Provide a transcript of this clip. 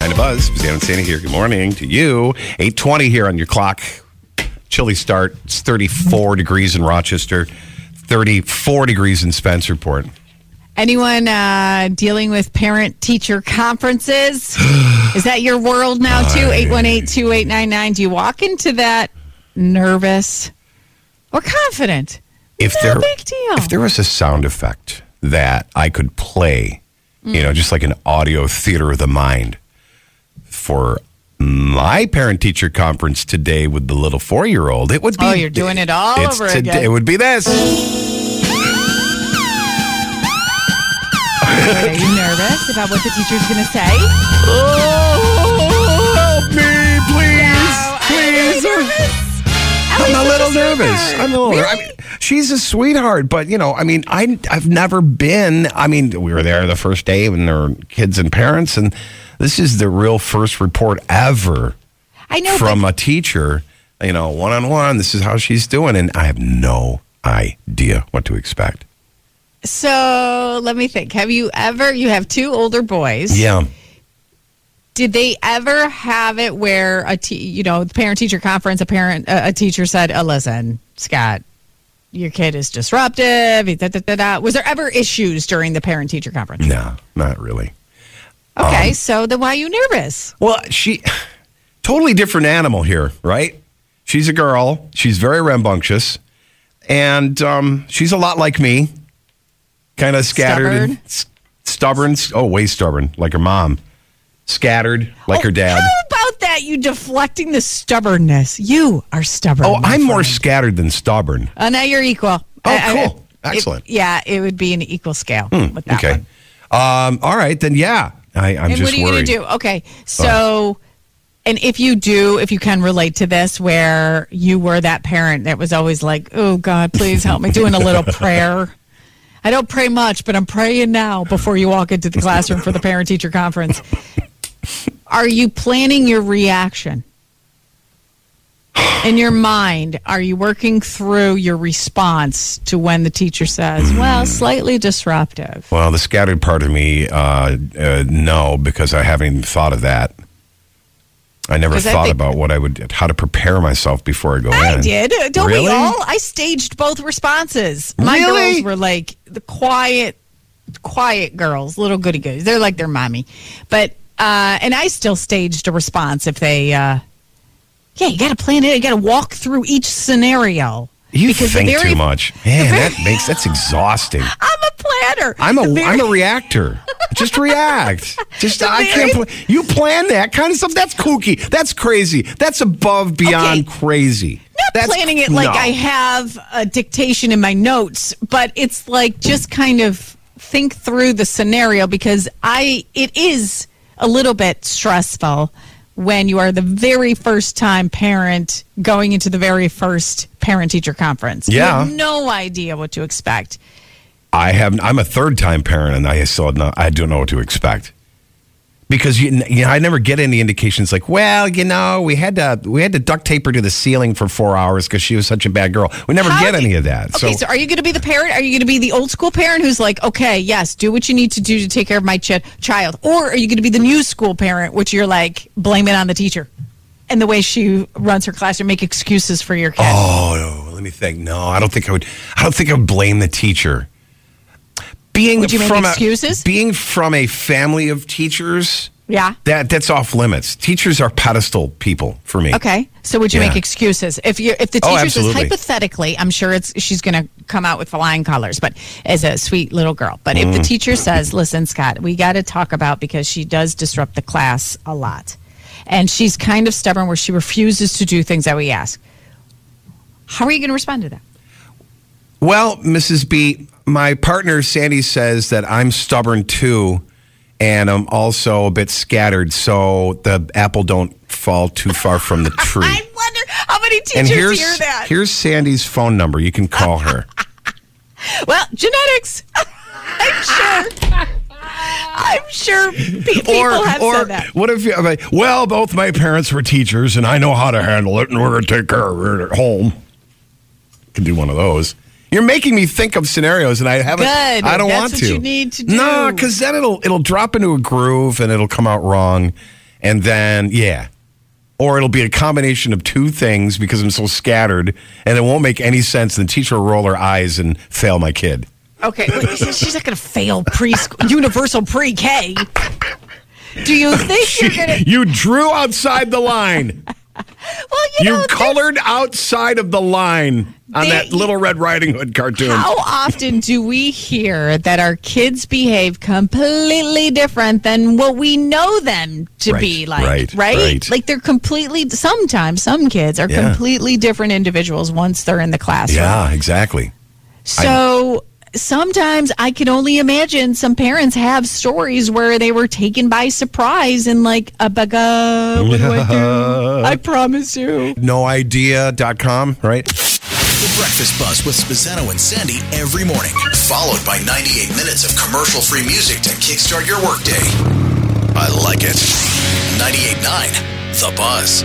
The Buzz, Spisano and Santa here. Good morning to you. 8:20 here on your clock. Chilly start. It's 34 degrees in Rochester, 34 degrees in Spencerport. Anyone dealing with parent-teacher conferences? Is that your world now, too? 818-2899. Do you walk into that nervous or confident? No big deal. If there was a sound effect that I could play, you know, just like an audio theater of the mind, for my parent-teacher conference today with the little four-year-old, it would be... Oh, you're doing it all over again. It would be this. Are you nervous about what the teacher's going to say? Oh, help me, please. No, please. I'm a little nervous. I'm older. Really? I mean, she's a sweetheart, but, you know, I mean, I've never been... I mean, we were there the first day when there were kids and parents, and... This is the real first report ever from a teacher, you know, one-on-one. This is how she's doing, and I have no idea what to expect. So let me think. Have you ever, you have two older boys. Yeah. Did they ever have it where, the parent-teacher conference, a teacher said, oh, listen, Scott, your kid is disruptive. Was there ever issues during the parent-teacher conference? No, not really. Okay, so then why are you nervous? Well, she, totally different animal here, right? She's a girl. She's very rambunctious. And she's a lot like me. Kind of scattered. Stubborn. And stubborn. Oh, way stubborn, like her mom. Scattered, like her dad. How about that, you deflecting the stubbornness? You are stubborn. Oh, I'm more scattered than stubborn. Oh, now you're equal. Oh, cool. Excellent. It would be an equal scale with that one. All right, then I'm just worried. And what are you going to do? Okay, so, and if you can relate to this, where you were that parent that was always like, oh, God, please help me, doing a little prayer. I don't pray much, but I'm praying now before you walk into the classroom for the parent-teacher conference. Are you planning your reaction? In your mind, are you working through your response to when the teacher says, well, slightly disruptive? Well, the scattered part of me, no, because I haven't even thought of that. I never thought about how to prepare myself before I go in. I did. Don't we all? I staged both responses. My girls were like the quiet girls, little goody goodies. They're like their mommy. But, and I still staged a response if they, yeah, you got to plan it. You got to walk through each scenario. You think too much. Man, that's exhausting. I'm a planner. I'm a reactor. Just react. I can't you plan that kind of stuff. That's kooky. That's crazy. That's above beyond crazy. Not planning it like I have a dictation in my notes, but it's like just kind of think through the scenario because it is a little bit stressful when you are the very first time parent going into the very first parent-teacher conference. Yeah. You have no idea what to expect. I'm a third-time parent, and I don't know what to expect. Because I never get any indications like, well, we had to duct tape her to the ceiling for 4 hours because she was such a bad girl. We never get any of that. Okay, so are you going to be the parent? Are you going to be the old school parent who's like, okay, yes, do what you need to do to take care of my child? Or are you going to be the new school parent, which you're like, blame it on the teacher and the way she runs her classroom, make excuses for your kid? Oh, let me think. No, I don't think I would blame the teacher. Would you make excuses? Being from a family of teachers, Yeah. That's off limits. Teachers are pedestal people for me. Okay. So would you make excuses? If the teacher says hypothetically, I'm sure she's going to come out with flying colors, but as a sweet little girl. But if the teacher says, listen, Scott, we got to talk about, because she does disrupt the class a lot, and she's kind of stubborn where she refuses to do things that we ask, how are you going to respond to that? Well, Mrs. B, my partner Sandy says that I'm stubborn too, and I'm also a bit scattered, so the apple don't fall too far from the tree. I wonder how many teachers hear that. Here's Sandy's phone number. You can call her. Well, genetics. I'm sure people have said that. What if both my parents were teachers, and I know how to handle it, and we're going to take care of it at home. Can do one of those. You're making me think of scenarios, and I haven't. Good. I don't want to. That's what you need to do. No, because then it'll drop into a groove, and it'll come out wrong, and then or it'll be a combination of two things because I'm so scattered, and it won't make any sense. And the teacher will roll her eyes and fail my kid. Okay, she's not going to fail preschool, universal pre-K. Do you think you're going to? You drew outside the line. Well, you colored outside of the line on that Little Red Riding Hood cartoon. How often do we hear that our kids behave completely different than what we know them to be like? Right? Like they're some kids are completely different individuals once they're in the classroom. Yeah, exactly. So sometimes I can only imagine some parents have stories where they were taken by surprise and like, what do I do? I promise you. Noidea.com, right? The Breakfast Buzz with Spisano and Sandy every morning, followed by 98 minutes of commercial-free music to kickstart your workday. I like it. 98.9 The Buzz.